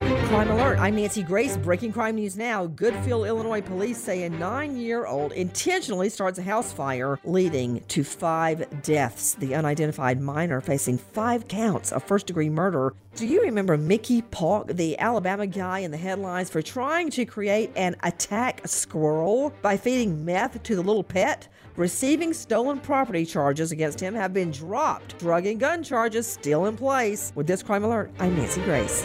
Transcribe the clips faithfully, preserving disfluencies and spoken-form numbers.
Crime Alert. I'm Nancy Grace. Breaking crime news now. Goodfield, Illinois police say a nine-year-old intentionally starts a house fire, leading to five deaths. The unidentified minor facing five counts of first-degree murder. Do you remember Mickey Palk, the Alabama guy in the headlines for trying to create an attack squirrel by feeding meth to the little pet? Receiving stolen property charges against him have been dropped. Drug and gun charges still in place. With this Crime Alert, I'm Nancy Grace.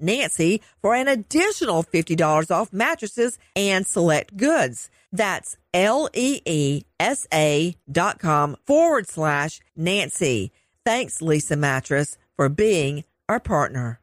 Nancy for an additional fifty dollars off mattresses and select goods. That's L-E-E-S-A dot com forward slash Nancy. Thanks, Lisa Mattress, for being our partner.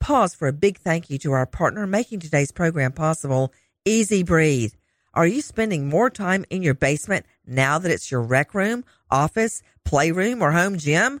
Pause for a big thank you to our partner making today's program possible, Easy Breathe. Are you spending more time in your basement now that it's your rec room, office, playroom, or home gym?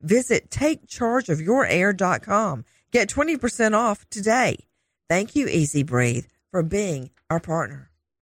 visit take charge of your air dot com. Get twenty percent off today. Thank you, Easy Breathe, for being our partner.